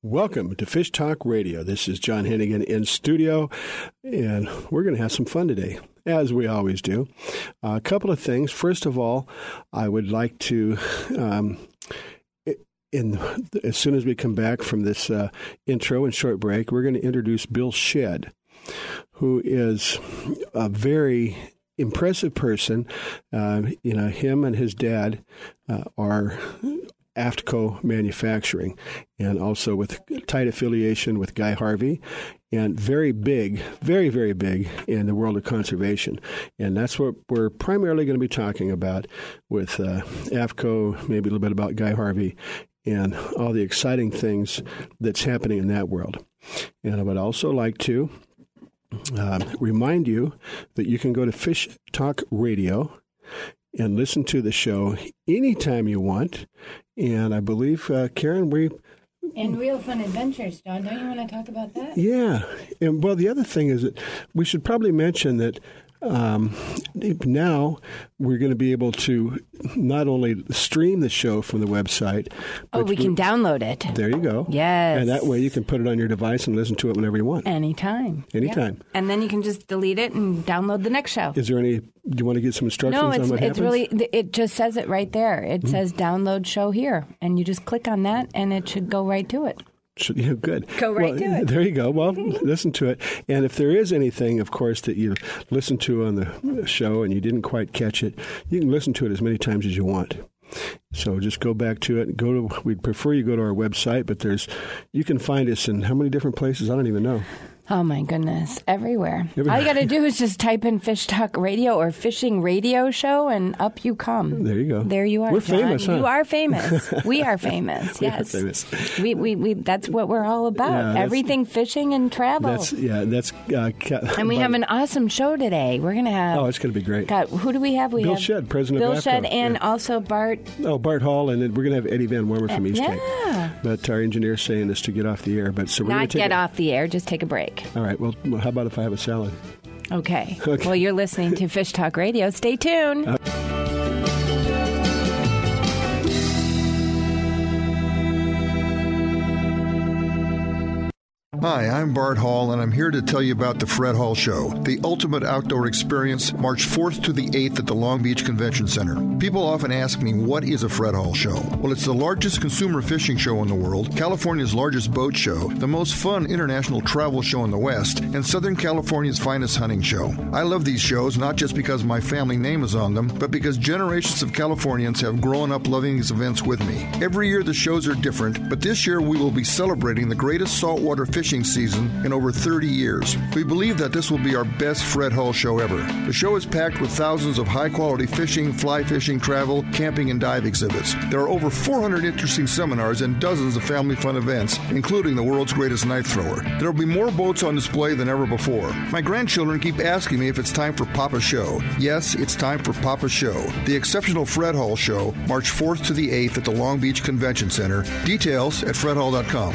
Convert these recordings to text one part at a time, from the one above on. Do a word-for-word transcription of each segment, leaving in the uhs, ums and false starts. Welcome to Fish Talk Radio. This is John Hennigan in studio, and we're going to have some fun today, as we always do. Uh, a couple of things. First of all, I would like to, um, in as soon as we come back from this uh, intro and short break, we're going to introduce Bill Shedd, who is a very impressive person. Uh, you know, him and his dad uh, are AFTCO manufacturing, and also with tight affiliation with Guy Harvey, and very big, very, very big in the world of conservation. And that's what we're primarily going to be talking about with uh, AFTCO, maybe a little bit about Guy Harvey and all the exciting things that's happening in that world. And I would also like to uh, remind you that you can go to Fish Talk Radio and listen to the show anytime you want. And I believe, uh, Karen, we... And Real Fun Adventures, John. Don't you want to talk about that? Yeah. And, well, the other thing is that we should probably mention that um, now we're going to be able to not only stream the show from the website... Oh, we can we, download it. There you go. Yes. And that way you can put it on your device and listen to it whenever you want. Anytime. Anytime. Yeah. And then you can just delete it and download the next show. Is there any... Do you want to get some instructions no, it's, on what happens? No, it's really, it just says it right there. It mm-hmm. says download show here, and you just click on that, and it should go right to it. Should, yeah, good. Go right well, to it. There you go. Well, listen to it. And if there is anything, of course, that you listened to on the show and you didn't quite catch it, you can listen to it as many times as you want. So just go back to it. Go to. We'd prefer you go to our website, but there's you can find us in how many different places? I don't even know. Oh, my goodness. Everywhere. Everywhere. All you got to do is just type in Fish Talk Radio or Fishing Radio Show, and up you come. There you go. There you are, We're John. famous, huh? You are famous. We are famous, yes. We are famous. We, we, we, that's what we're all about, yeah, everything fishing and travel. That's, yeah, that's... Uh, ca- and we but, have an awesome show today. We're going to have... Oh, it's going to be great. God, who do we have? We Bill have Shedd, president Bill of AFTCO. Bill Shedd and yeah. also Bart... Oh, Bart Hall, and then we're going to have Eddie Van Wormer from uh, East Cape. Yeah. But our engineer's saying this to get off the air, but so we're going to take... Not get a, off the air, just take a break. All right. Well, how about if I have a salad? Okay. okay. Well, you're listening to Fish Talk Radio. Stay tuned. Uh- Hi, I'm Bart Hall, and I'm here to tell you about the Fred Hall Show, the ultimate outdoor experience, March fourth to the eighth at the Long Beach Convention Center. People often ask me, what is a Fred Hall Show? Well, it's the largest consumer fishing show in the world, California's largest boat show, the most fun international travel show in the West, and Southern California's finest hunting show. I love these shows not just because my family name is on them, but because generations of Californians have grown up loving these events with me. Every year the shows are different, but this year we will be celebrating the greatest saltwater fishing season in over thirty years. We believe that this will be our best Fred Hall show ever. The show is packed with thousands of high-quality fishing, fly fishing, travel, camping, and dive exhibits. There are over four hundred interesting seminars and dozens of family fun events, including the world's greatest knife thrower. There will be more boats on display than ever before. My grandchildren keep asking me if it's time for Papa's show. Yes, it's time for Papa's show. The exceptional Fred Hall Show, March fourth to the eighth at the Long Beach Convention Center. Details at fred hall dot com.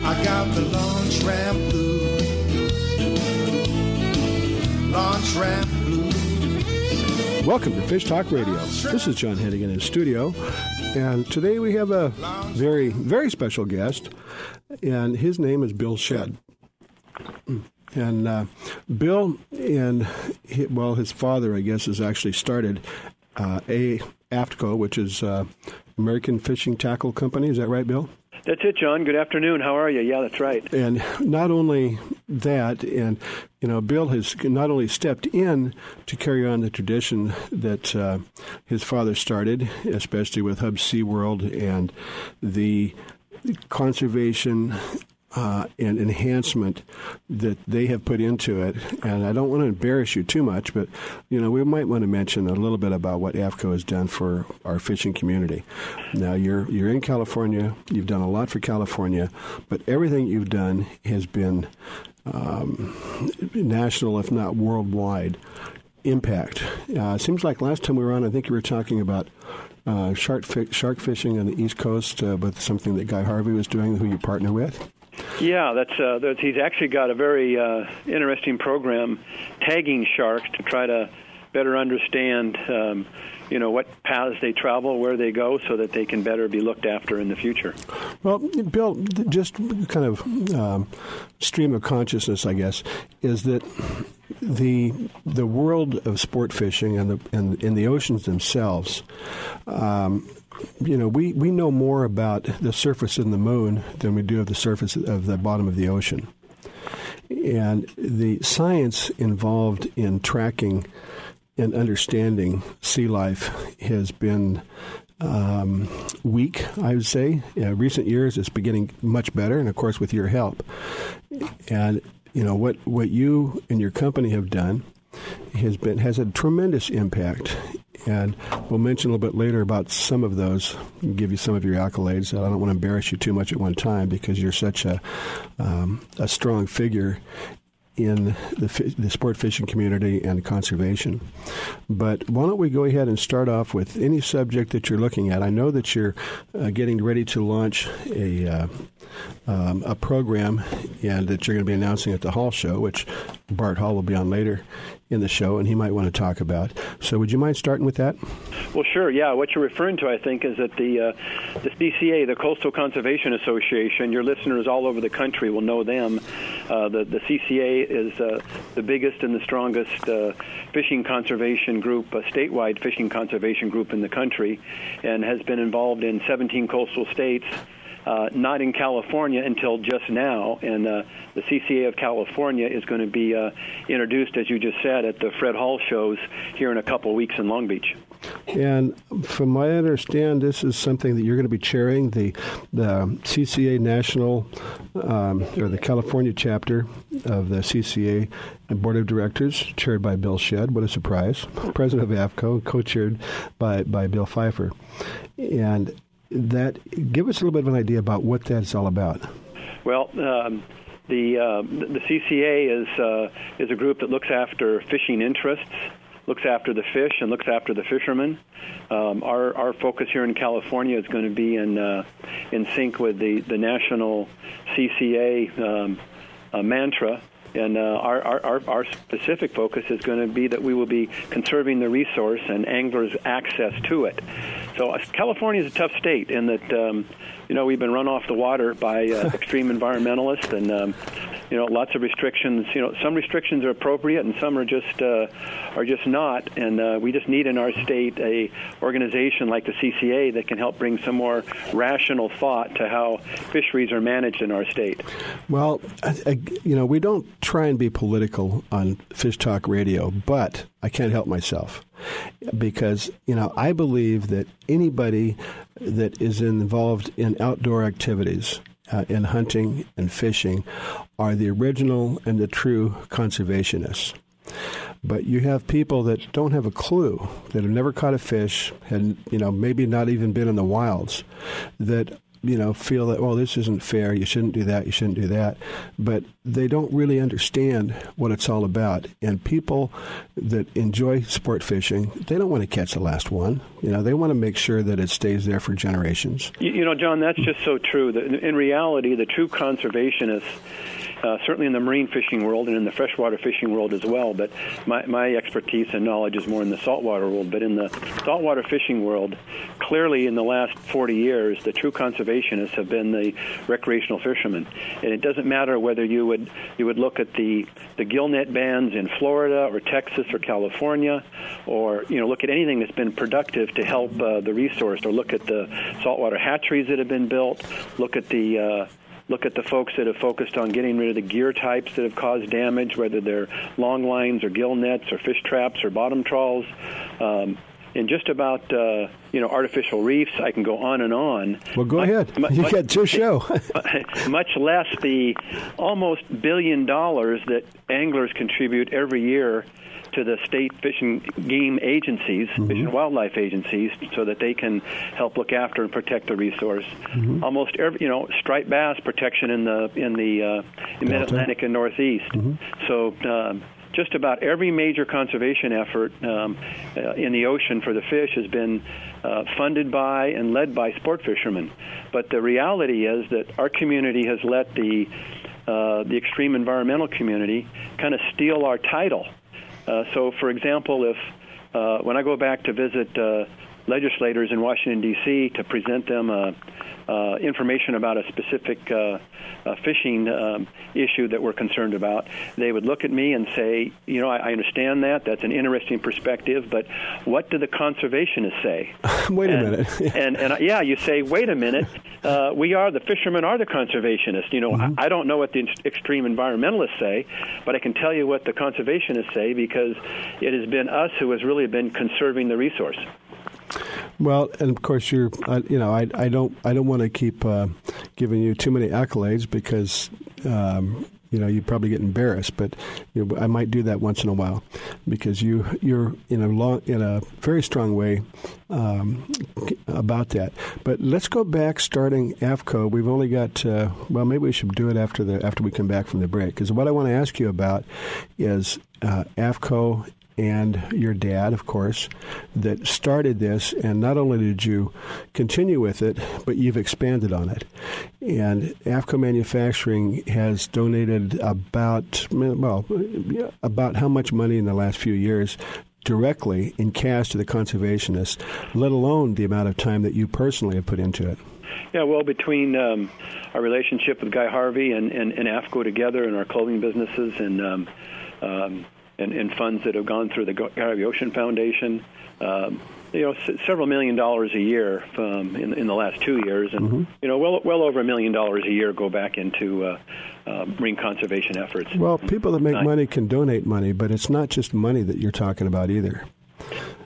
I got the launch ramp blue, launch ramp blue. Welcome to Fish Talk Radio. This is John Hennigan in studio, and today we have a very, very special guest, and his name is Bill Shedd. And uh, Bill and, his, well, his father, I guess, has actually started uh, A F T C O, which is uh, American Fishing Tackle Company. Is that right, Bill? That's it, John. Good afternoon. How are you? Yeah, that's right. And not only that, and, you know, Bill has not only stepped in to carry on the tradition that uh, his father started, especially with Hubbs-SeaWorld and the conservation uh, and enhancement that they have put into it. And I don't want to embarrass you too much, but, you know, we might want to mention a little bit about what A F T C O has done for our fishing community. Now, you're you're in California. You've done a lot for California, but everything you've done has been um, national, if not worldwide, impact. Uh, it seems like last time we were on, I think you were talking about uh, shark, fi- shark fishing on the East Coast uh, with something that Guy Harvey was doing, who you partner with. Yeah, that's, uh, that's he's actually got a very uh, interesting program tagging sharks to try to better understand, um, you know, what paths they travel, where they go, so that they can better be looked after in the future. Well, Bill, just kind of um, stream of consciousness, I guess, is that the the world of sport fishing and the and in the oceans themselves. Um, You know, we, we know more about the surface in the moon than we do of the surface of the bottom of the ocean. And the science involved in tracking and understanding sea life has been um, weak, I would say. In recent years, it's been getting much better, and, of course, with your help. And, you know, what, what you and your company have done has been has a tremendous impact. And we'll mention a little bit later about some of those, give you some of your accolades. I don't want to embarrass you too much at one time because you're such a um, a strong figure in the, the sport fishing community and conservation. But why don't we go ahead and start off with any subject that you're looking at. I know that you're uh, getting ready to launch a uh, um, a program and that you're going to be announcing at the Hall Show, which Bart Hall will be on later in the show, and he might want to talk about. So would you mind starting with that? Well, sure, yeah. What you're referring to, I think, is that the uh, the C C A, the Coastal Conservation Association, your listeners all over the country will know them. Uh, the, the C C A is uh, the biggest and the strongest uh, fishing conservation group, a statewide fishing conservation group in the country, and has been involved in seventeen coastal states. Uh, not in California until just now, and uh, the C C A of California is going to be uh, introduced, as you just said, at the Fred Hall shows here in a couple weeks in Long Beach. And from what I understand, this is something that you're going to be chairing, the, the C C A National, um, or the California chapter of the C C A Board of Directors, chaired by Bill Shedd. What a surprise. President of A F T C O, co-chaired by, by Bill Pfeiffer. And that give us a little bit of an idea about what that's all about. Well, um, the uh, the C C A is uh, is a group that looks after fishing interests, looks after the fish, and looks after the fishermen. Um, our our focus here in California is going to be in uh, in sync with the the national C C A um, uh, mantra. And uh, our, our our specific focus is going to be that we will be conserving the resource and anglers' access to it. So uh, California is a tough state in that um, you know, we've been run off the water by uh, extreme environmentalists and, um, you know, lots of restrictions. You know, some restrictions are appropriate and some are just uh, are just not. And uh, we just need in our state a organization like the C C A that can help bring some more rational thought to how fisheries are managed in our state. Well, I, I, you know, we don't try and be political on Fish Talk Radio, but I can't help myself because, you know, I believe that anybody that is involved in outdoor activities, uh, in hunting and fishing, are the original and the true conservationists. But you have people that don't have a clue, that have never caught a fish, and, you know, maybe not even been in the wilds, that, you know, feel that, oh, this isn't fair, you shouldn't do that, you shouldn't do that. But they don't really understand what it's all about. And people that enjoy sport fishing, they don't want to catch the last one. You know, they want to make sure that it stays there for generations. You, you know, John, that's just so true. That in reality, the true conservationists, uh, certainly in the marine fishing world and in the freshwater fishing world as well, but my, my expertise and knowledge is more in the saltwater world. But in the saltwater fishing world, clearly in the last forty years, the true conservationists have been the recreational fishermen, and it doesn't matter whether you would you would look at the the gill net bans in Florida or Texas or California, or, you know, look at anything that's been productive to help uh, the resource, or look at the saltwater hatcheries that have been built, look at the uh, look at the folks that have focused on getting rid of the gear types that have caused damage, whether they're long lines or gill nets or fish traps or bottom trawls. Um, And just about, uh, you know, artificial reefs, I can go on and on. Well, go much, ahead. Much, you got your show. Much less the almost billion dollars that anglers contribute every year to the state fish and game agencies, mm-hmm. fish and wildlife agencies, so that they can help look after and protect the resource. Mm-hmm. Almost every, you know, striped bass protection in the in the uh, in Mid-Atlantic and Northeast. Mm-hmm. So. Um, Just about every major conservation effort um, uh, in the ocean for the fish has been uh, funded by and led by sport fishermen. But the reality is that our community has let the uh, the extreme environmental community kind of steal our title. Uh, so, for example, if uh, when I go back to visit uh, legislators in Washington, D C to present them a Uh, information about a specific uh, uh, fishing um, issue that we're concerned about, they would look at me and say, you know, I, I understand that. That's an interesting perspective, but what do the conservationists say? wait and, a minute. and, and, and, yeah, you say, wait a minute. Uh, we are, the fishermen are the conservationists. You know, mm-hmm. I, I don't know what the in- extreme environmentalists say, but I can tell you what the conservationists say, because it has been us who has really been conserving the resource. Well, and of course, you're. Uh, you know, I, I don't. I don't want to keep uh, giving you too many accolades, because um, you know, you probably get embarrassed. But you know, I might do that once in a while, because you you're in a long, in a very strong way um, about that. But let's go back, starting A F T C O. We've only got. Uh, well, maybe we should do it after the after we come back from the break, because what I want to ask you about is uh, A F T C O. And your dad, of course, that started this. And not only did you continue with it, but you've expanded on it. And A F T C O Manufacturing has donated about, well, about how much money in the last few years directly in cash to the conservationists, let alone the amount of time that you personally have put into it. Yeah, well, between um, our relationship with Guy Harvey and, and, and A F T C O together, and our clothing businesses and um, um, And, and funds that have gone through the Guy Harvey Ocean Foundation, um, you know, s- several million dollars a year um, in, in the last two years, and mm-hmm. you know, well, well over a million dollars a year go back into uh, uh, marine conservation efforts. Well, people that make I, money can donate money, but it's not just money that you're talking about either.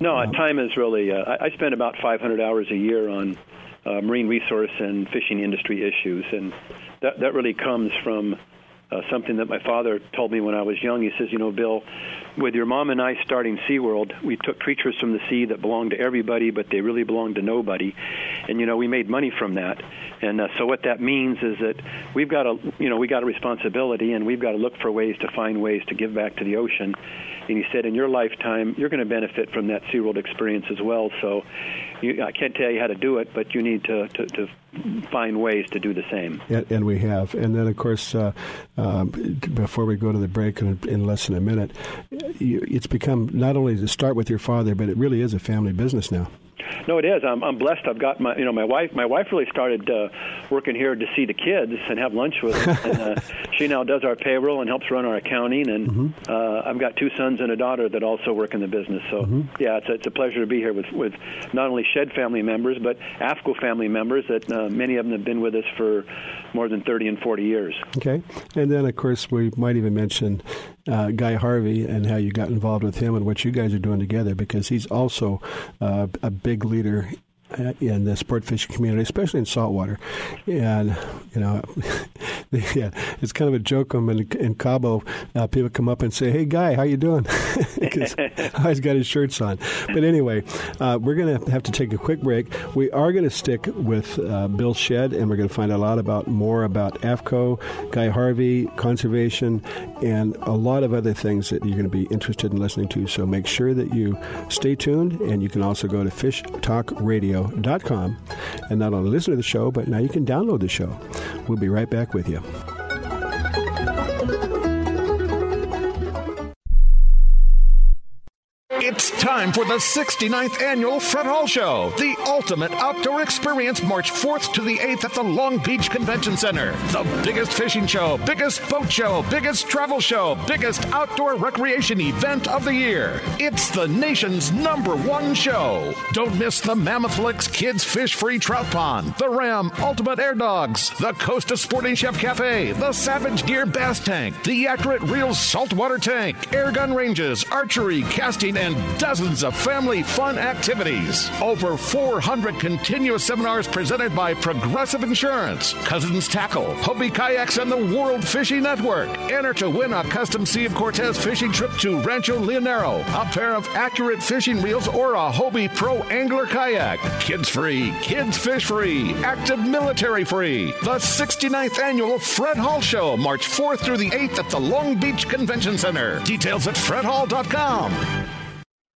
No, um, time is really. Uh, I, I spend about five hundred hours a year on uh, marine resource and fishing industry issues, and that that really comes from. Uh, something that my father told me when I was young. He says, you know, Bill, with your mom and I starting SeaWorld, we took creatures from the sea that belonged to everybody, but they really belonged to nobody. And, you know, we made money from that. And uh, so what that means is that we've got a, you know, we got a responsibility, and we've got to look for ways to find ways to give back to the ocean. And he said, in your lifetime, you're going to benefit from that SeaWorld experience as well. So you, I can't tell you how to do it, but you need to, to, to find ways to do the same. And, and we have. And then, of course, uh, um, before we go to the break in, in less than a minute, you, it's become not only to start with your father, but it really is a family business now. No, it is. I'm, I'm blessed. I've got my, you know, my wife. My wife really started uh, working here to see the kids and have lunch with us. And, uh, she now does our payroll and helps run our accounting. And mm-hmm. uh, I've got two sons and a daughter that also work in the business. So mm-hmm. yeah, it's a, it's a pleasure to be here with, with not only Shedd family members but AFTCO family members that uh, many of them have been with us for more than thirty and forty years. Okay, and then of course we might even mention uh, Guy Harvey and how you got involved with him and what you guys are doing together, because he's also uh, a big leader in the sport fishing community, especially in saltwater. And, you know, yeah, it's kind of a joke. I'm in, in Cabo, uh, people come up and say, hey, Guy, how you doing? Because Guy's got his shirts on. But anyway, uh, we're going to have to take a quick break. We are going to stick with uh, Bill Shedd, and we're going to find a lot about more about AFTCO, Guy Harvey, conservation, and a lot of other things that you're going to be interested in listening to. So make sure that you stay tuned, and you can also go to Fish Talk Radio dot com and not only listen to the show, but now you can download the show. We'll be right back with you. It's time for the sixty-ninth Annual Fred Hall Show, the ultimate outdoor experience, March fourth to the eighth at the Long Beach Convention Center. The biggest fishing show, biggest boat show, biggest travel show, biggest outdoor recreation event of the year. It's the nation's number one show. Don't miss the Mammoth Licks Kids Fish-Free Trout Pond, the Ram Ultimate Air Dogs, the Costa Sporting Chef Cafe, the Savage Gear Bass Tank, the Accurate Reel Saltwater Tank, air gun ranges, archery, casting, and dozens of family fun activities. Over four hundred continuous seminars presented by Progressive Insurance, Cousins Tackle, Hobie Kayaks, and the World Fishing Network. Enter to win a custom Sea of Cortez fishing trip to Rancho Leonero, a pair of Accurate fishing reels, or a Hobie Pro Angler Kayak. Kids free, kids fish free, active military free. The sixty-ninth Annual Fred Hall Show, March fourth through the eighth at the Long Beach Convention Center. Details at fred hall dot com.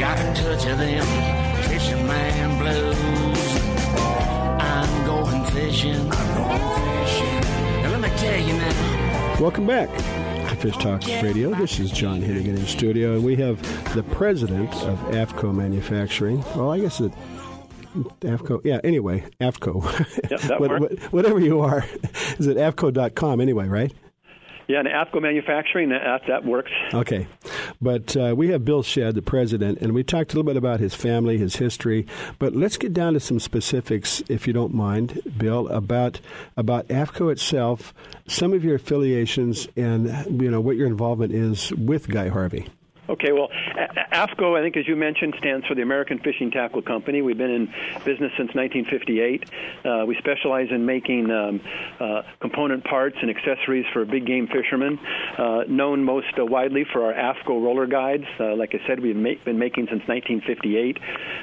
Got a touch of them fisherman blues. I'm going fishing. I'm going fishing. Now let me tell you now. Welcome back to Fish Talk Radio. This is John Hennigan in studio, and we have the president of AFTCO Manufacturing. Well, I guess it. AFTCO, yeah, anyway, AFTCO. Yep, that works. Whatever you are, is it A F T C O dot com anyway, right? Yeah, and AFTCO Manufacturing, that, that works. Okay. But uh, we have Bill Shedd, the president, and we talked a little bit about his family, his history. But let's get down to some specifics, if you don't mind, Bill, about about AFTCO itself, some of your affiliations, and you know what your involvement is with Guy Harvey. Okay, well, AFTCO, I think, as you mentioned, stands for the American Fishing Tackle Company. We've been in business since nineteen fifty-eight. Uh, we specialize in making um, uh, component parts and accessories for big game fishermen, uh, known most uh, widely for our AFTCO roller guides. Uh, like I said, we've make, been making since nineteen fifty-eight.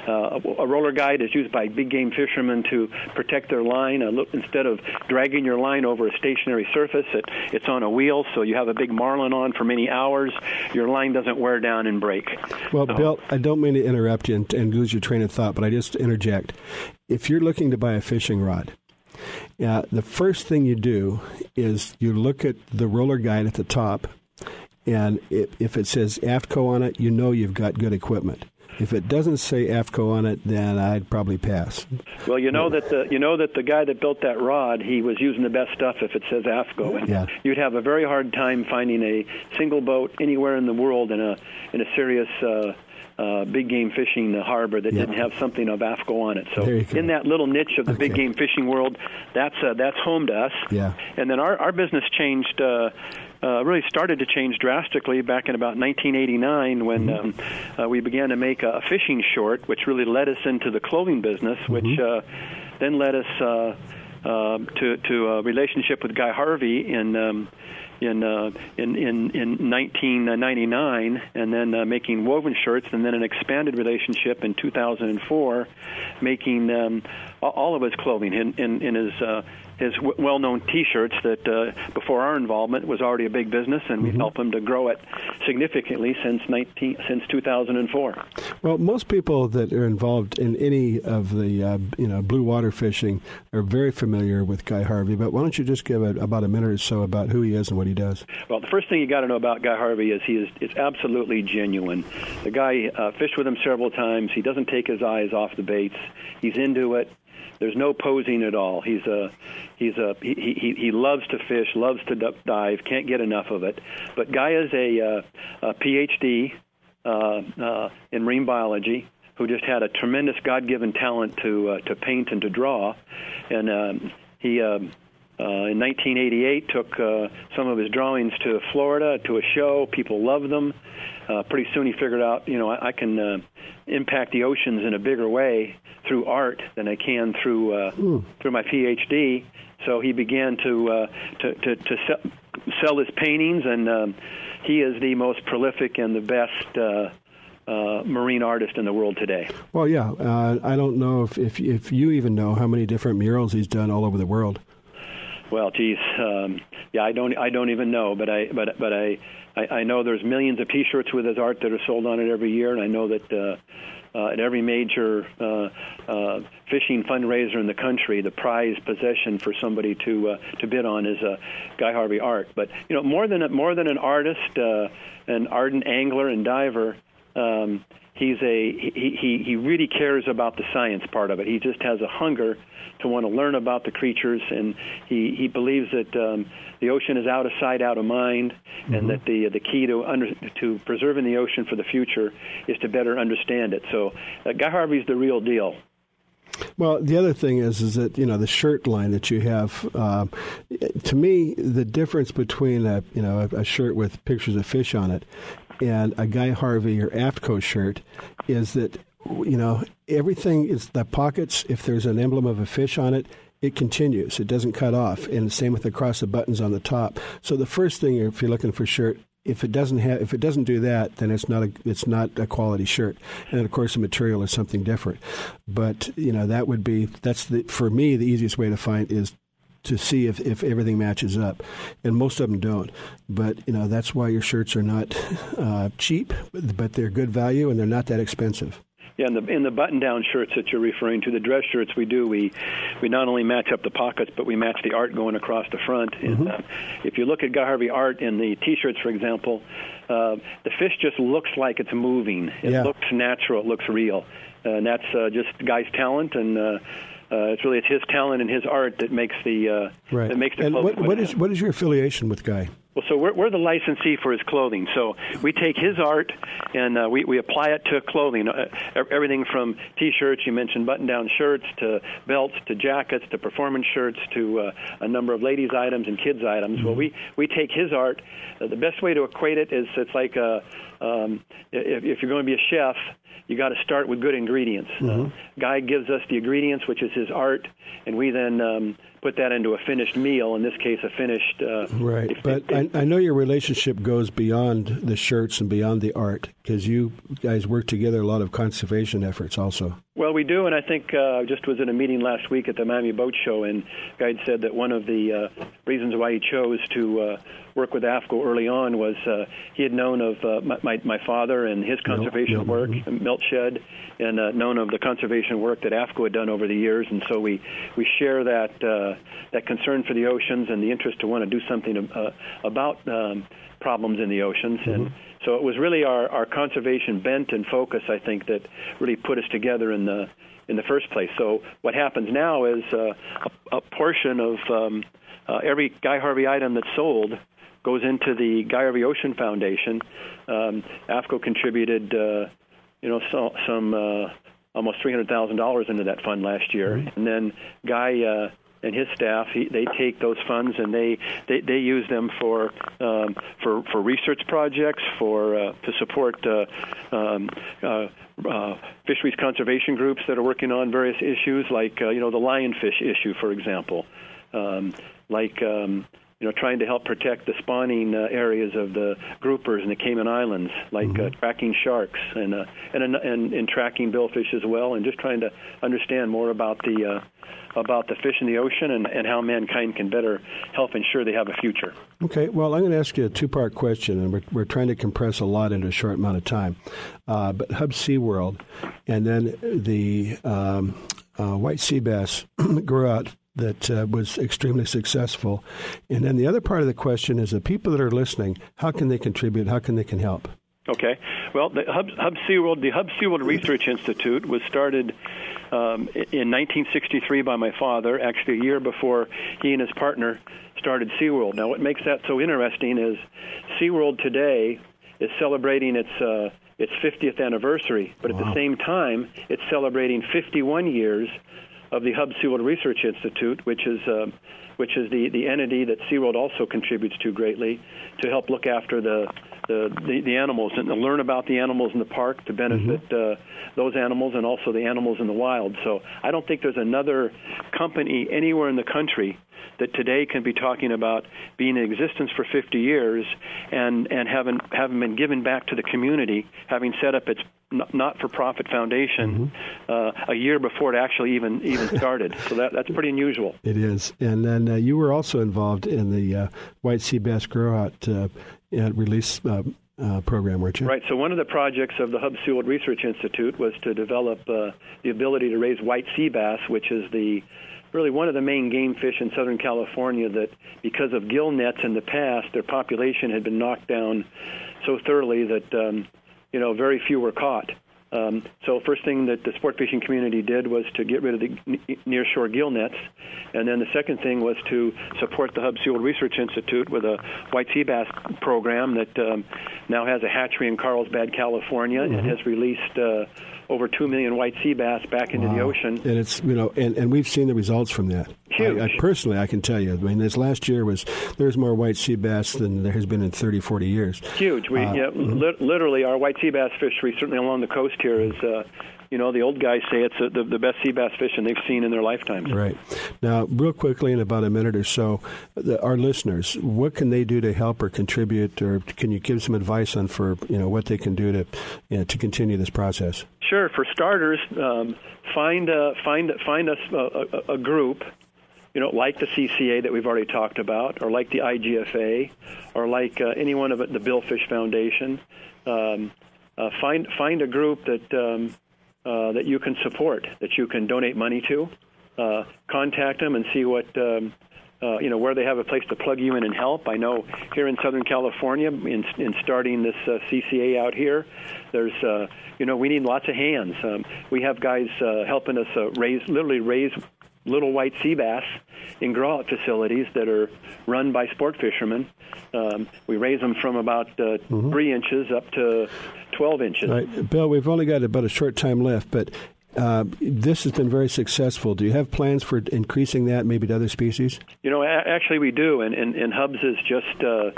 Uh, a, a roller guide is used by big game fishermen to protect their line. Uh, look, instead of dragging your line over a stationary surface, it, it's on a wheel, so you have a big marlin on for many hours. Your line doesn't wear down and break. Well, so, Bill, I don't mean to interrupt you and, and lose your train of thought, but I just interject. If you're looking to buy a fishing rod, uh, the first thing you do is you look at the roller guide at the top, and if, if it says AFTCO on it, you know you've got good equipment. If it doesn't say AFTCO on it, then I'd probably pass. Well, you know that the you know that the guy that built that rod, he was using the best stuff if it says AFTCO. And yeah. You'd have a very hard time finding a single boat anywhere in the world in a in a serious uh, uh, big game fishing harbor that yeah. didn't have something of AFTCO on it. So in that little niche of the okay. big game fishing world, that's uh, that's home to us. Yeah. And then our, our business changed. Uh, Uh, really started to change drastically back in about nineteen eighty-nine when mm-hmm. um, uh, we began to make a, a fishing short, which really led us into the clothing business, mm-hmm. which uh, then led us uh, uh, to, to a relationship with Guy Harvey in um, in, uh, in in in nineteen ninety-nine, and then uh, making woven shirts, and then an expanded relationship in two thousand four, making um, all of his clothing in, in, in his uh, his w- well-known T-shirts that, uh, before our involvement, was already a big business, and we've mm-hmm. helped him to grow it significantly since nineteen, since two thousand four. Well, most people that are involved in any of the uh, you know blue water fishing are very familiar with Guy Harvey, but why don't you just give a, about a minute or so about who he is and what he does? Well, the first thing you got to know about Guy Harvey is he is it's absolutely genuine. The guy uh, fished with him several times. He doesn't take his eyes off the baits. He's into it. There's no posing at all. He's a, he's a, he, he, he loves to fish, loves to dive, can't get enough of it. But Guy is a, uh, a P H D uh, uh, in marine biology, who just had a tremendous God-given talent to uh, to paint and to draw, and um, he. Um, Uh, in nineteen eighty-eight, took uh, some of his drawings to Florida to a show. People loved them. Uh, pretty soon, he figured out, you know, I, I can uh, impact the oceans in a bigger way through art than I can through uh, through my P H D. So he began to uh, to to, to sell, sell his paintings, and um, he is the most prolific and the best Uh, Uh, marine artist in the world today. Well, yeah, uh, I don't know if, if if you even know how many different murals he's done all over the world. Well, geez, um, yeah, I don't, I don't even know, but I, but, but I, I, I know there's millions of T-shirts with his art that are sold on it every year, and I know that uh, uh, at every major uh, uh, fishing fundraiser in the country, the prize possession for somebody to uh, to bid on is uh, Guy Harvey art. But you know, more than a, more than an artist, uh, an ardent angler and diver. Um, He's a he, he he really cares about the science part of it. He just has a hunger to want to learn about the creatures, and he, he believes that um, the ocean is out of sight, out of mind, mm-hmm. and that the the key to under, to preserving the ocean for the future is to better understand it. So uh, Guy Harvey's the real deal. Well, the other thing is, is that, you know, the shirt line that you have, uh, to me, the difference between a, you know, a, a shirt with pictures of fish on it and a Guy Harvey or AFTCO shirt is that, you know, everything is the pockets. If there's an emblem of a fish on it, it continues. It doesn't cut off. And same with across the buttons on the top. So the first thing, if you're looking for shirt, if it doesn't have, if it doesn't do that, then it's not a, it's not a quality shirt. And of course, the material is something different. But you know, that would be that's the, for me, the easiest way to find is to see if, if everything matches up, and most of them don't. But you know, that's why your shirts are not uh, cheap, but they're good value and they're not that expensive. Yeah, in the, in the button-down shirts that you're referring to, the dress shirts we do, we we not only match up the pockets, but we match the art going across the front. Mm-hmm. And, uh, if you look at Guy Harvey art in the T-shirts, for example, uh, the fish just looks like it's moving. It yeah. looks natural. It looks real. Uh, and that's uh, just Guy's talent and uh, Uh, it's really it's his talent and his art that makes the uh, right. that makes the. And what, what is what is your affiliation with Guy? Well, so we're, we're the licensee for his clothing. So we take his art and uh, we we apply it to clothing, uh, everything from T-shirts. You mentioned button-down shirts to belts to jackets to performance shirts to uh, a number of ladies' items and kids' items. Mm-hmm. Well, we we take his art. Uh, the best way to equate it is it's like a, um, if, if you're going to be a chef. You got to start with good ingredients. Mm-hmm. Uh, Guy gives us the ingredients, which is his art, and we then um, put that into a finished meal, in this case a finished... Uh, right, if, but if, I, I know your relationship goes beyond the shirts and beyond the art, because you guys work together a lot of conservation efforts also. Well, we do, and I think I uh, just was in a meeting last week at the Miami Boat Show, and Guy said that one of the uh, reasons why he chose to... Uh, work with A F T C O early on was uh, he had known of uh, my, my, my father and his conservation no, no, work, no, no. Milt Shedd, and uh, known of the conservation work that A F T C O had done over the years. And so we, we share that uh, that concern for the oceans and the interest to want to do something uh, about um, problems in the oceans. Mm-hmm. And so it was really our, our conservation bent and focus, I think, that really put us together in the in the first place. So what happens now is uh, a, a portion of um, uh, every Guy Harvey item that's sold goes into the Guy Harvey Ocean Foundation. Um, A F T C O contributed, uh, you know, so, some uh, almost three hundred thousand dollars into that fund last year. Right. And then Guy uh, and his staff, he, they take those funds and they, they, they use them for um, for for research projects, for uh, to support uh, um, uh, uh, fisheries conservation groups that are working on various issues, like uh, you know the lionfish issue, for example, um, like. Um, You know, trying to help protect the spawning uh, areas of the groupers in the Cayman Islands, like mm-hmm. uh, tracking sharks and, uh, and and and tracking billfish as well, and just trying to understand more about the uh, about the fish in the ocean and, and how mankind can better help ensure they have a future. Okay, well, I'm going to ask you a two-part question, and we're we're trying to compress a lot into a short amount of time. Uh, but Hubbs-SeaWorld, and then the um, uh, white sea bass grew out. That uh, was extremely successful. And then the other part of the question is the people that are listening, how can they contribute? How can they can help? Okay. Well, the Hub, Hub SeaWorld, the Hubbs-SeaWorld Research Institute was started um, in nineteen sixty-three by my father, actually a year before he and his partner started SeaWorld. Now, what makes that so interesting is SeaWorld today is celebrating its uh, its fiftieth anniversary, but wow. at the same time, it's celebrating fifty-one years of the Hubbs-SeaWorld Research Institute, which is uh, which is the, the entity that SeaWorld also contributes to greatly to help look after the the, the, the animals and to learn about the animals in the park to benefit mm-hmm. uh, those animals and also the animals in the wild. So I don't think there's another company anywhere in the country that today can be talking about being in existence for fifty years and, and having, having been given back to the community, having set up its not-for-profit foundation mm-hmm. uh, a year before it actually even even started. So that, that's pretty unusual. It is. And then uh, you were also involved in the uh, White Sea Bass Grow-Out uh, release uh, uh, program, weren't you? Right. So one of the projects of the Hubbs-SeaWorld Research Institute was to develop uh, the ability to raise white sea bass, which is the really one of the main game fish in Southern California that because of gill nets in the past, their population had been knocked down so thoroughly that, um, you know, very few were caught. Um, so first thing that the sport fishing community did was to get rid of the nearshore gill nets. And then the second thing was to support the Hubbs-SeaWorld Research Institute with a white sea bass program that um, now has a hatchery in Carlsbad, California, mm-hmm. and has released uh, over two million white sea bass back into wow. the ocean. And it's, you know, and, and we've seen the results from that. Huge. I, I personally, I can tell you, I mean, this last year was, there's more white sea bass than there has been in thirty, forty years. Huge. We, uh, yeah, mm-hmm. li- literally, our white sea bass fishery, certainly along the coast here, is, uh, you know, the old guys say it's a, the, the best sea bass fishing they've seen in their lifetimes. Right. Now, real quickly, in about a minute or so, the, our listeners, what can they do to help or contribute, or can you give some advice on for, you know, what they can do to, you know, to continue this process? Sure. For starters, um, find, a, find, find us a, a, a group. You know, like the C C A that we've already talked about, or like the I G F A, or like uh, any one of it, the Bill Fish Foundation. Um, uh, find find a group that um, uh, that you can support, that you can donate money to. Uh, contact them and see what um, uh, you know where they have a place to plug you in and help. I know here in Southern California, in, in starting this uh, C C A out here, there's uh, you know we need lots of hands. Um, we have guys uh, helping us uh, raise literally raise. little white sea bass in grow-out facilities that are run by sport fishermen. Um, we raise them from about uh, mm-hmm. three inches up to twelve inches. Right. Bill, we've only got about a short time left, but uh, this has been very successful. Do you have plans for increasing that maybe to other species? You know, a- actually we do, and, and, and Hubbs is just... Uh,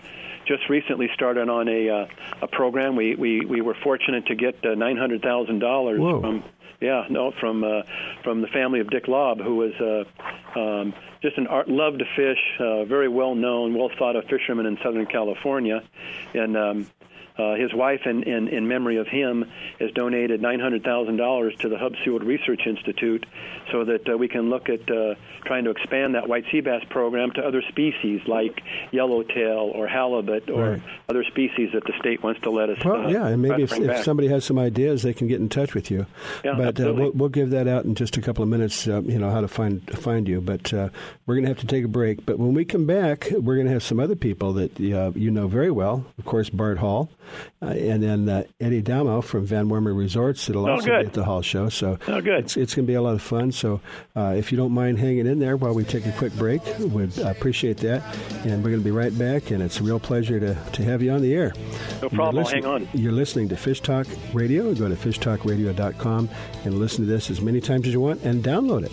Just recently started on a uh, a program. We, we, we were fortunate to get uh, nine hundred thousand dollars from yeah no from uh, from the family of Dick Lobb, who was uh, um, just an art loved to fish, uh, very well known, well thought of fisherman in Southern California, and um, uh, his wife, in, in, in memory of him, has donated nine hundred thousand dollars to the Hubbs-SeaWorld Research Institute, so that uh, we can look at uh, trying to expand that white sea bass program to other species like yellowtail or halibut or right. other species that the state wants to let us. Well, uh, yeah, and maybe if, if somebody has some ideas, they can get in touch with you. Yeah, but uh, we'll, we'll give that out in just a couple of minutes. Uh, you know how to find find you, but uh, we're going to have to take a break. But when we come back, we're going to have some other people that uh, you know very well, of course, Bart Hall, uh, and then uh, Eddie Dalmau from Van Wormer Resorts. That'll oh, also good. be at the Hall Show. So oh, good. it's, it's going to be a lot of fun. So uh, if you don't mind hanging in there while we take a quick break, we'd appreciate that. And we're going to be right back, and it's a real pleasure to, to have you on the air. No problem. Hang on. You're listening to Fish Talk Radio. Go to fish talk radio dot com and listen to this as many times as you want and download it.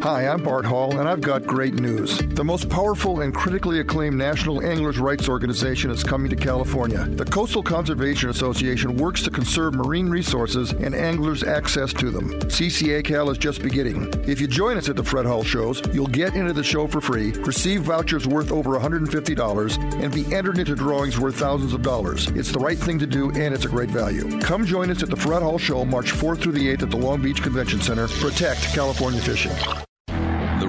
Hi, I'm Bart Hall, and I've got great news. The most powerful and critically acclaimed national anglers' rights organization is coming to California. The Coastal Conservation Association works to conserve marine resources and anglers' access to them. C C A Cal is just beginning. If you join us at the Fred Hall shows, you'll get into the show for free, receive vouchers worth over one hundred fifty dollars, and be entered into drawings worth thousands of dollars. It's the right thing to do, and it's a great value. Come join us at the Fred Hall Show, March fourth through the eighth at the Long Beach Convention Center. Protect California fishing. The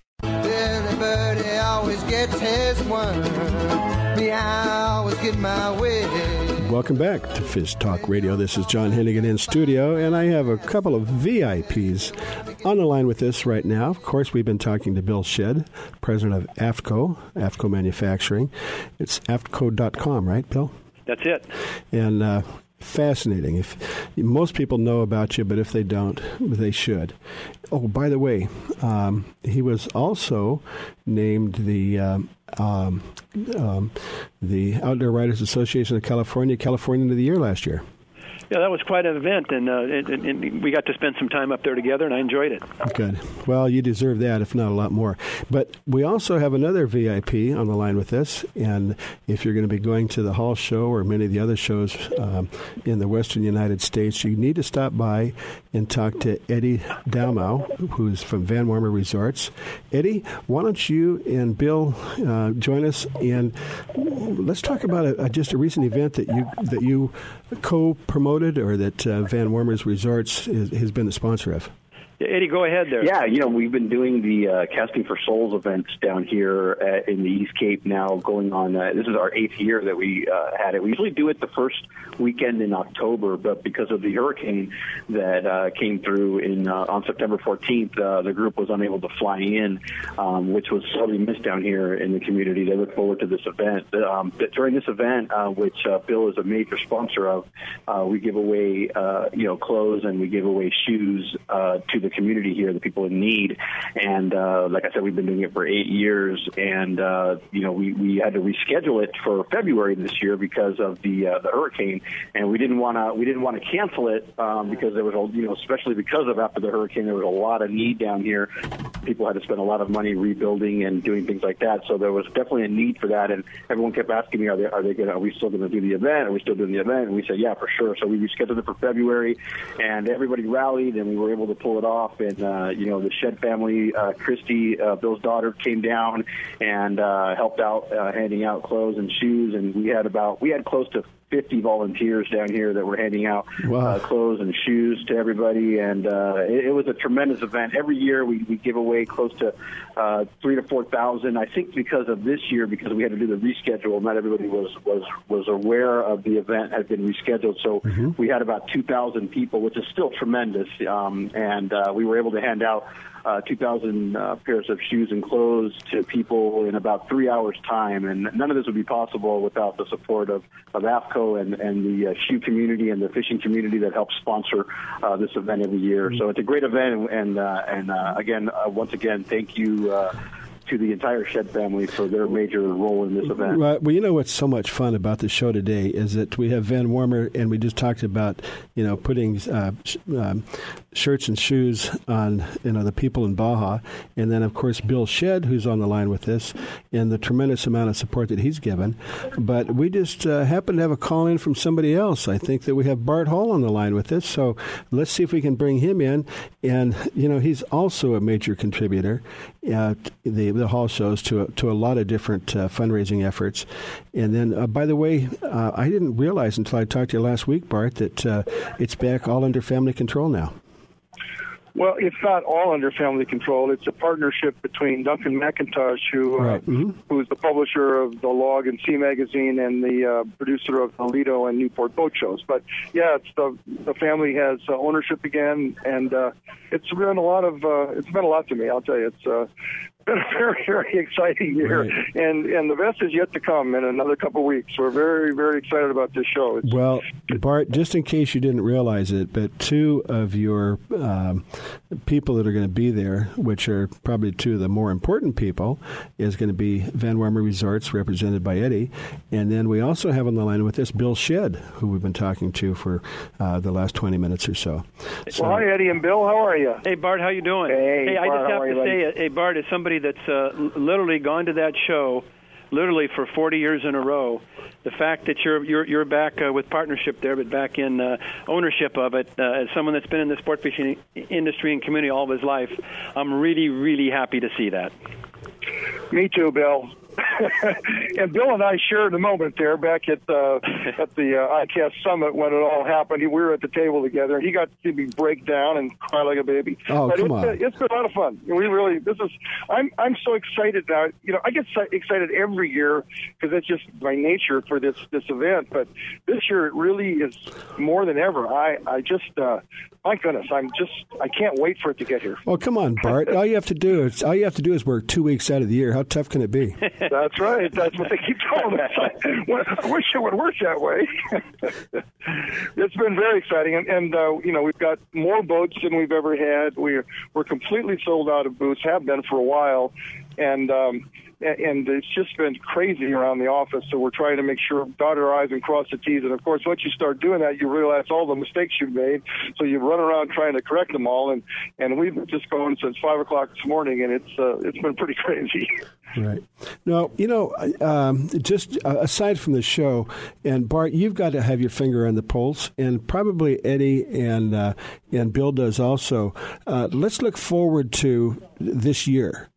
Everybody always gets his one. Me, I always get my way. Welcome back to Fish Talk Radio. This is John Hennigan in studio, and I have a couple of V I Ps on the line with us right now. Of course, we've been talking to Bill Shedd, president of A F T C O, A F T C O Manufacturing. It's A F T C O dot com, right, Bill? That's it. And uh, fascinating. If most people know about you, but if they don't, they should. Oh, by the way, um, he was also named the um, um, um, the Outdoor Writers Association of California Californian of the Year last year. Yeah, that was quite an event, and, uh, and, and we got to spend some time up there together, and I enjoyed it. Good. Well, you deserve that, if not a lot more. But we also have another V I P on the line with us, and if you're going to be going to the Hall Show or many of the other shows um, in the Western United States, you need to stop by and talk to Eddie Dalmau, who's from Van Wormer Resorts. Eddie, why don't you and Bill uh, join us, and let's talk about a, a, just a recent event that you that you co-promoted, or that uh, Van Wormer's Resorts is, has been the sponsor of? Eddie, go ahead there. Yeah, you know, we've been doing the uh, Casting for Souls events down here uh, in the East Cape now going on. Uh, this is our eighth year that we uh, had it. We usually do it the first weekend in October, but because of the hurricane that uh, came through in uh, on September fourteenth, uh, the group was unable to fly in, um, which was sorely missed down here in the community. They look forward to this event. Um, but during this event, uh, which uh, Bill is a major sponsor of, uh, we give away, uh, you know, clothes and we give away shoes uh, to the community here, the people in need. And uh, like I said, we've been doing it for eight years. And, uh, you know, we, we had to reschedule it for February this year because of the uh, the hurricane. And we didn't want to we didn't want to cancel it um, because there was, a, you know, especially because of after the hurricane, there was a lot of need down here. People had to spend a lot of money rebuilding and doing things like that. So there was definitely a need for that. And everyone kept asking me, are they, are they going to, are we still going to do the event? Are we still doing the event? And we said, yeah, for sure. So we rescheduled it for February and everybody rallied and we were able to pull it off. And, uh, you know, the Shedd family, uh, Christy, uh, Bill's daughter, came down and uh, helped out uh, handing out clothes and shoes. And we had about, we had close to fifty volunteers down here that were handing out wow. uh, clothes and shoes to everybody. And uh, it, it was a tremendous event. Every year we, we give away close to uh, three to four thousand. I think because of this year, because we had to do the reschedule, not everybody was, was, was aware of the event had been rescheduled. So mm-hmm. we had about two thousand people, which is still tremendous. Um, and uh, we were able to hand out Uh, two thousand uh, pairs of shoes and clothes to people in about three hours' time. And none of this would be possible without the support of, of AFTCO and, and the uh, shoe community and the fishing community that helps sponsor uh, this event every year. So it's a great event. And, uh, and uh, again, uh, once again, thank you uh, to the entire Shedd family for their major role in this event. Right. Well, you know what's so much fun about the show today is that we have Van Wormer, and we just talked about, you know, putting uh, sh- um, shirts and shoes on, you know, the people in Baja, and then of course Bill Shedd, who's on the line with this, and the tremendous amount of support that he's given. But we just uh, happen to have a call in from somebody else. I think that we have Bart Hall on the line with this, so let's see if we can bring him in. And you know, he's also a major contributor at the the Hall shows to a, to a lot of different uh, fundraising efforts. And then, uh, by the way, uh, I didn't realize until I talked to you last week, Bart, that uh, it's back all under family control now. Well, it's not all under family control. It's a partnership between Duncan McIntosh, who uh, right. mm-hmm. who is the publisher of the Log and Sea magazine and the uh, producer of the Lido and Newport boat shows. But yeah, it's the the family has uh, ownership again, and uh, it's been a lot of uh, it's been a lot to me. I'll tell you, it's uh, been a very very exciting year, right. and and the best is yet to come in another couple of weeks. We're very very excited about this show. It's, well, Bart, just in case you didn't realize it, but two of your um, people that are going to be there, which are probably two of the more important people, is going to be Van Wormer Resorts, represented by Eddie. And then we also have on the line with us Bill Shedd, who we've been talking to for uh, the last twenty minutes or so. so. Well, hi, Eddie and Bill. How are you? Hey, Bart, how you doing? Hey, hey Bart, I just have to say, buddy? Hey, Bart is somebody that's uh, literally gone to that show literally for forty years in a row. The fact that you're you're, you're back uh, with partnership there, but back in uh, ownership of it, uh, as someone that's been in the sport fishing industry and community all of his life, I'm really, really happy to see that. Me too, Bill. And Bill and I shared a moment there back at the at the uh, I C A S Summit when it all happened. We were at the table together, and he got to be break down and cry like a baby. Oh, but come it's, on! Uh, it's been a lot of fun. We really this is. I'm I'm so excited now. You know, I get so excited every year because that's just my nature for this this event. But this year it really is more than ever. I I just uh, My goodness, I'm just, I can't wait for it to get here. Oh, come on, Bart. All you have to do is, all you have to do is work two weeks out of the year. How tough can it be? That's right. That's what they keep telling us. I, I wish it would work that way. It's been very exciting. And, and uh, you know, we've got more boats than we've ever had. We're, we're completely sold out of booths, have been for a while. And, um, and it's just been crazy around the office, so we're trying to make sure, dot our I's and cross the T's. And, of course, once you start doing that, you realize all the mistakes you've made, so you run around trying to correct them all. And, and we've been just going since five o'clock this morning, and it's uh, it's been pretty crazy. Right. Now, you know, um, just aside from the show, and, Bart, you've got to have your finger on the pulse, and probably Eddie and, uh, and Bill does also. Uh, let's look forward to this year.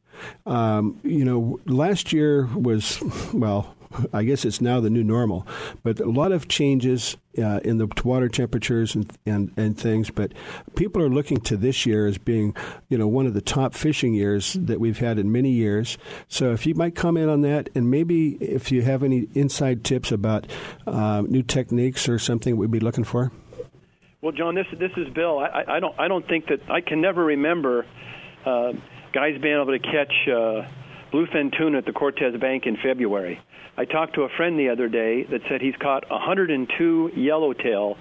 Um, you know, last year was, well, I guess it's now the new normal, but a lot of changes uh, in the water temperatures and, and, and things. But people are looking to this year as being, you know, one of the top fishing years that we've had in many years. So if you might comment on that, and maybe if you have any inside tips about uh, new techniques or something we'd be looking for. Well, John, this this is Bill. I, I don't I don't think that I can never remember. Uh, Guys being able to catch uh, bluefin tuna at the Cortez Bank in February. I talked to a friend the other day that said he's caught one hundred two yellowtail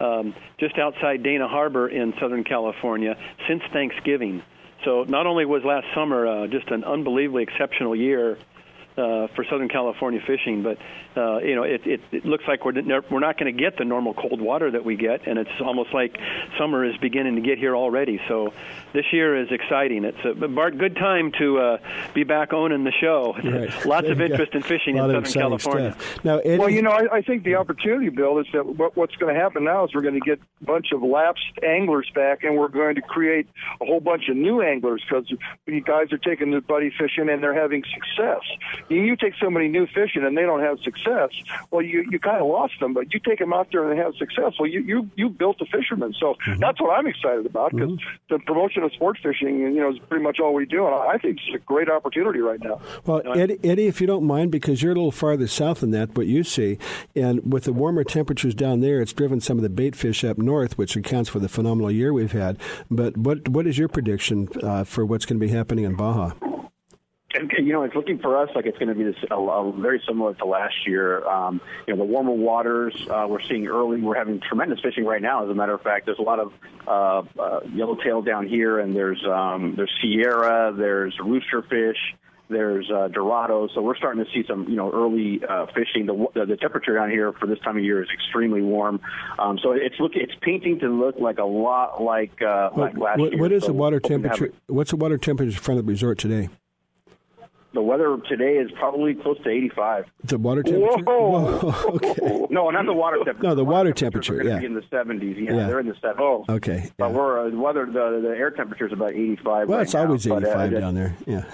um, just outside Dana Harbor in Southern California since Thanksgiving. So not only was last summer uh, just an unbelievably exceptional year uh, for Southern California fishing, but uh, you know it, it, it looks like we're we're not going to get the normal cold water that we get, and it's almost like summer is beginning to get here already. So this year is exciting. It's a, Bart, good time to uh, be back owning the show. Right. Lots of interest in fishing in Southern California. Now, Eddie, well, you know, I, I think the opportunity, Bill, is that what, what's going to happen now is we're going to get a bunch of lapsed anglers back, and we're going to create a whole bunch of new anglers because you guys are taking the buddy fishing and they're having success. You take somebody new fishing and they don't have success, well, you, you kind of lost them, but you take them out there and they have success. Well, you, you, you built a fisherman. So mm-hmm. that's what I'm excited about because mm-hmm. the promotion of sport fishing, you know, is pretty much all we do. And I think it's a great opportunity right now. Well, Eddie, Eddie, if you don't mind, because you're a little farther south than that, but you see, and with the warmer temperatures down there, it's driven some of the bait fish up north, which accounts for the phenomenal year we've had. But what what is your prediction uh, for what's going to be happening in Baja? And, you know, it's looking for us like it's going to be this, uh, uh, very similar to last year. Um, you know, the warmer waters uh, we're seeing early. We're having tremendous fishing right now. As a matter of fact, there's a lot of uh, uh, yellowtail down here, and there's um, there's Sierra, there's roosterfish, there's uh, Dorado. So we're starting to see some, you know, early uh, fishing. The, the the temperature down here for this time of year is extremely warm. Um, so it's look it's painting to look like a lot like, uh, well, like last what, year. What is so the water temperature? What's the water temperature in front of the resort today? The weather today is probably close to eighty-five. The water temperature? Whoa. Whoa. Okay. No, not the water temperature. No, the water, water temperature, yeah. In the seventies. Yeah, yeah, they're in the seventies. Oh. Okay. Yeah. But we're, uh, weather, the, the air temperature is about eighty-five well, right now. Well, it's always eighty-five but, uh, down there, yeah.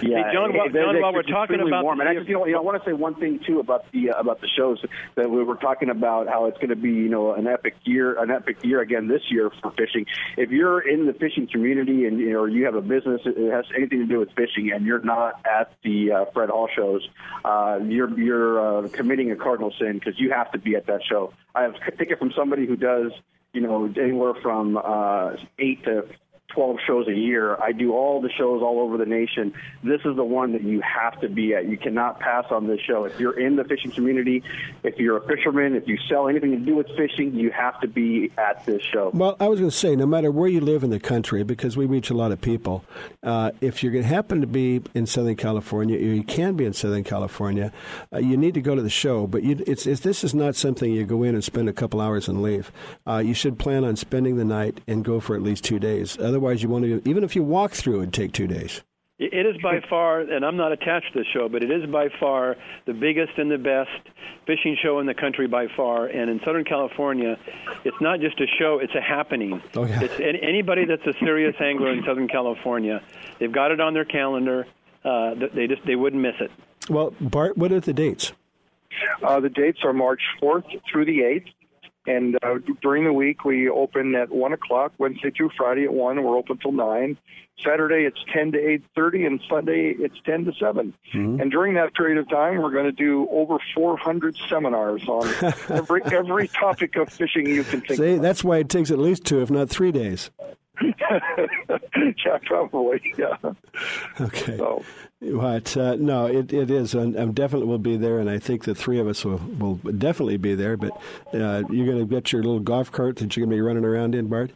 Yeah, hey, John, it, it, John it, while we're talking about warm. And I just, you know, you know, I want to say one thing too about the uh, about the shows that we were talking about, how it's going to be, you know, an epic year, an epic year again this year for fishing. If you're in the fishing community and or you have a business that has anything to do with fishing, and you're not at the uh, Fred Hall shows, uh, you're you're uh, committing a cardinal sin because you have to be at that show. I have a ticket from somebody who does, you know, anywhere from uh, eight to twelve shows a year. I do all the shows all over the nation. This is the one that you have to be at. You cannot pass on this show. If you're in the fishing community, if you're a fisherman, if you sell anything to do with fishing, you have to be at this show. Well, I was going to say, no matter where you live in the country, because we reach a lot of people, uh, if you're going to happen to be in Southern California, or you can be in Southern California, uh, you need to go to the show. But you, it's, it's, this is not something you go in and spend a couple hours and leave. Uh, you should plan on spending the night and go for at least two days. Otherwise, Otherwise, you want to, even if you walk through, it'd take two days. It is by far, and I'm not attached to the show, but it is by far the biggest and the best fishing show in the country by far. And in Southern California, it's not just a show, it's a happening. Oh, yeah. It's anybody that's a serious angler in Southern California, they've got it on their calendar. Uh, they just they wouldn't miss it. Well, Bart, what are the dates? Uh, the dates are March fourth through the eighth. And uh, during the week, we open at one o'clock, Wednesday through Friday at one. We're open till nine. Saturday, it's ten to eight thirty, and Sunday, it's ten to seven. Mm-hmm. And during that period of time, we're going to do over four hundred seminars on every, every topic of fishing you can think See, of. That's why it takes at least two, if not three days. Yeah, probably, yeah. Okay. So. But, uh, no, it, it is. I'm, I'm definitely will be there, and I think the three of us will, will definitely be there. But uh, you're going to get your little golf cart that you're going to be running around in, Bart?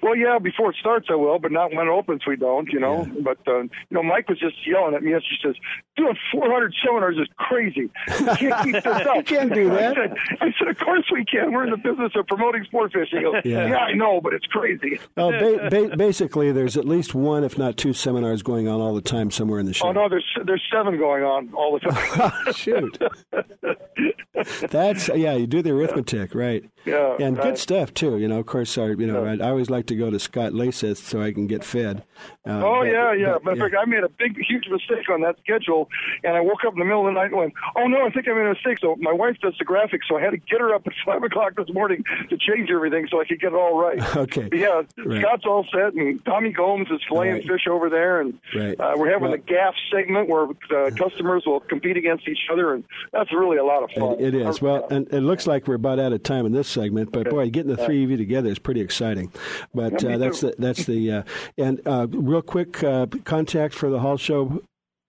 Well, yeah, before it starts, I will, but not when it opens, we don't, you know. Yeah. But, uh, you know, Mike was just yelling at me. She says, doing four hundred seminars is crazy. You can't keep this up. You can't do that. I said, I said, of course we can. We're in the business of promoting sport fishing. Goes, yeah. yeah, I know, but it's crazy. Well, ba- ba- basically, there's at least one, if not two, seminars going on all the time somewhere in the show. Oh, no, there's there's seven going on all the time. Shoot. That's, yeah, you do the arithmetic, right. Yeah. And right. Good stuff, too. You know, of course, our, you know, yeah. I always like to go to Scott Laceth so I can get fed. Uh, oh, but, yeah, yeah. But, yeah. I made a big, huge mistake on that schedule, and I woke up in the middle of the night and went, oh, no, I think I made a mistake. So my wife does the graphics, so I had to get her up at five o'clock this morning to change everything so I could get it all right. Okay. But yeah, right. Scott's all set, and Tommy Gomes is filleting right. fish over there, and right. uh, we're having well, a gaff segment where uh, customers will compete against each other, and that's really a lot of fun. It, it is. Well, yeah. And it looks like we're about out of time in this segment, but, okay. boy, getting the three of you together is pretty exciting. But uh, that's the, that's the uh, and uh, real quick uh, contact for the Hall Show,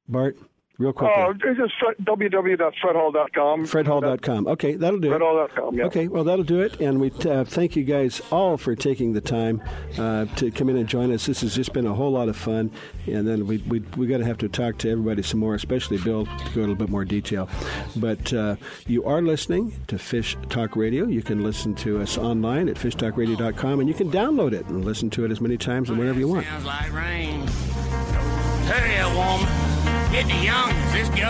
Bart. Real quick. Oh, uh, just w w w dot fred hall dot com. fred hall dot com. Okay, that'll do it. fred hall dot com, yeah. Okay, well, that'll do it. And we uh, thank you guys all for taking the time uh, to come in and join us. This has just been a whole lot of fun. And then we we we got to have to talk to everybody some more, especially Bill, to go a little bit more detail. But uh, you are listening to Fish Talk Radio. You can listen to us online at fish talk radio dot com, and you can download it and listen to it as many times and whenever you want. Sounds like rain. Hurry up, woman. Get the young, let's go.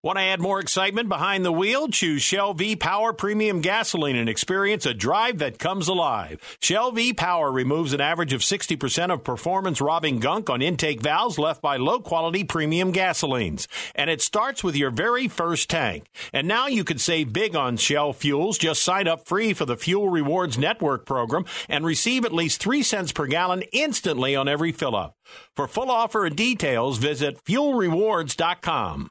Want to add more excitement behind the wheel? Choose Shell V-Power Premium Gasoline and experience a drive that comes alive. Shell V-Power removes an average of sixty percent of performance-robbing gunk on intake valves left by low-quality premium gasolines. And it starts with your very first tank. And now you can save big on Shell fuels. Just sign up free for the Fuel Rewards Network program and receive at least three cents per gallon instantly on every fill-up. For full offer and details, visit fuel rewards dot com.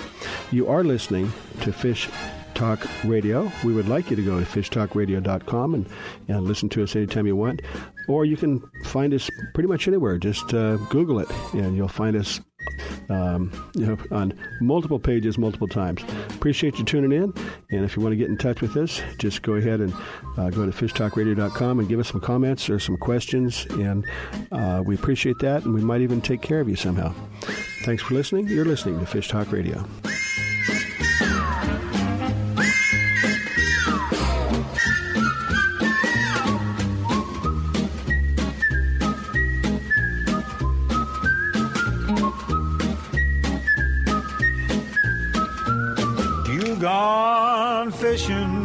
You are listening to Fish Talk Radio. We would like you to go to fish talk radio dot com and, and listen to us anytime you want. Or you can find us pretty much anywhere. Just uh, Google it, and you'll find us um, you know, on multiple pages, multiple times. Appreciate you tuning in. And if you want to get in touch with us, just go ahead and uh, go to fish talk radio dot com and give us some comments or some questions. And uh, we appreciate that. And we might even take care of you somehow. Thanks for listening. You're listening to Fish Talk Radio. Gone fishing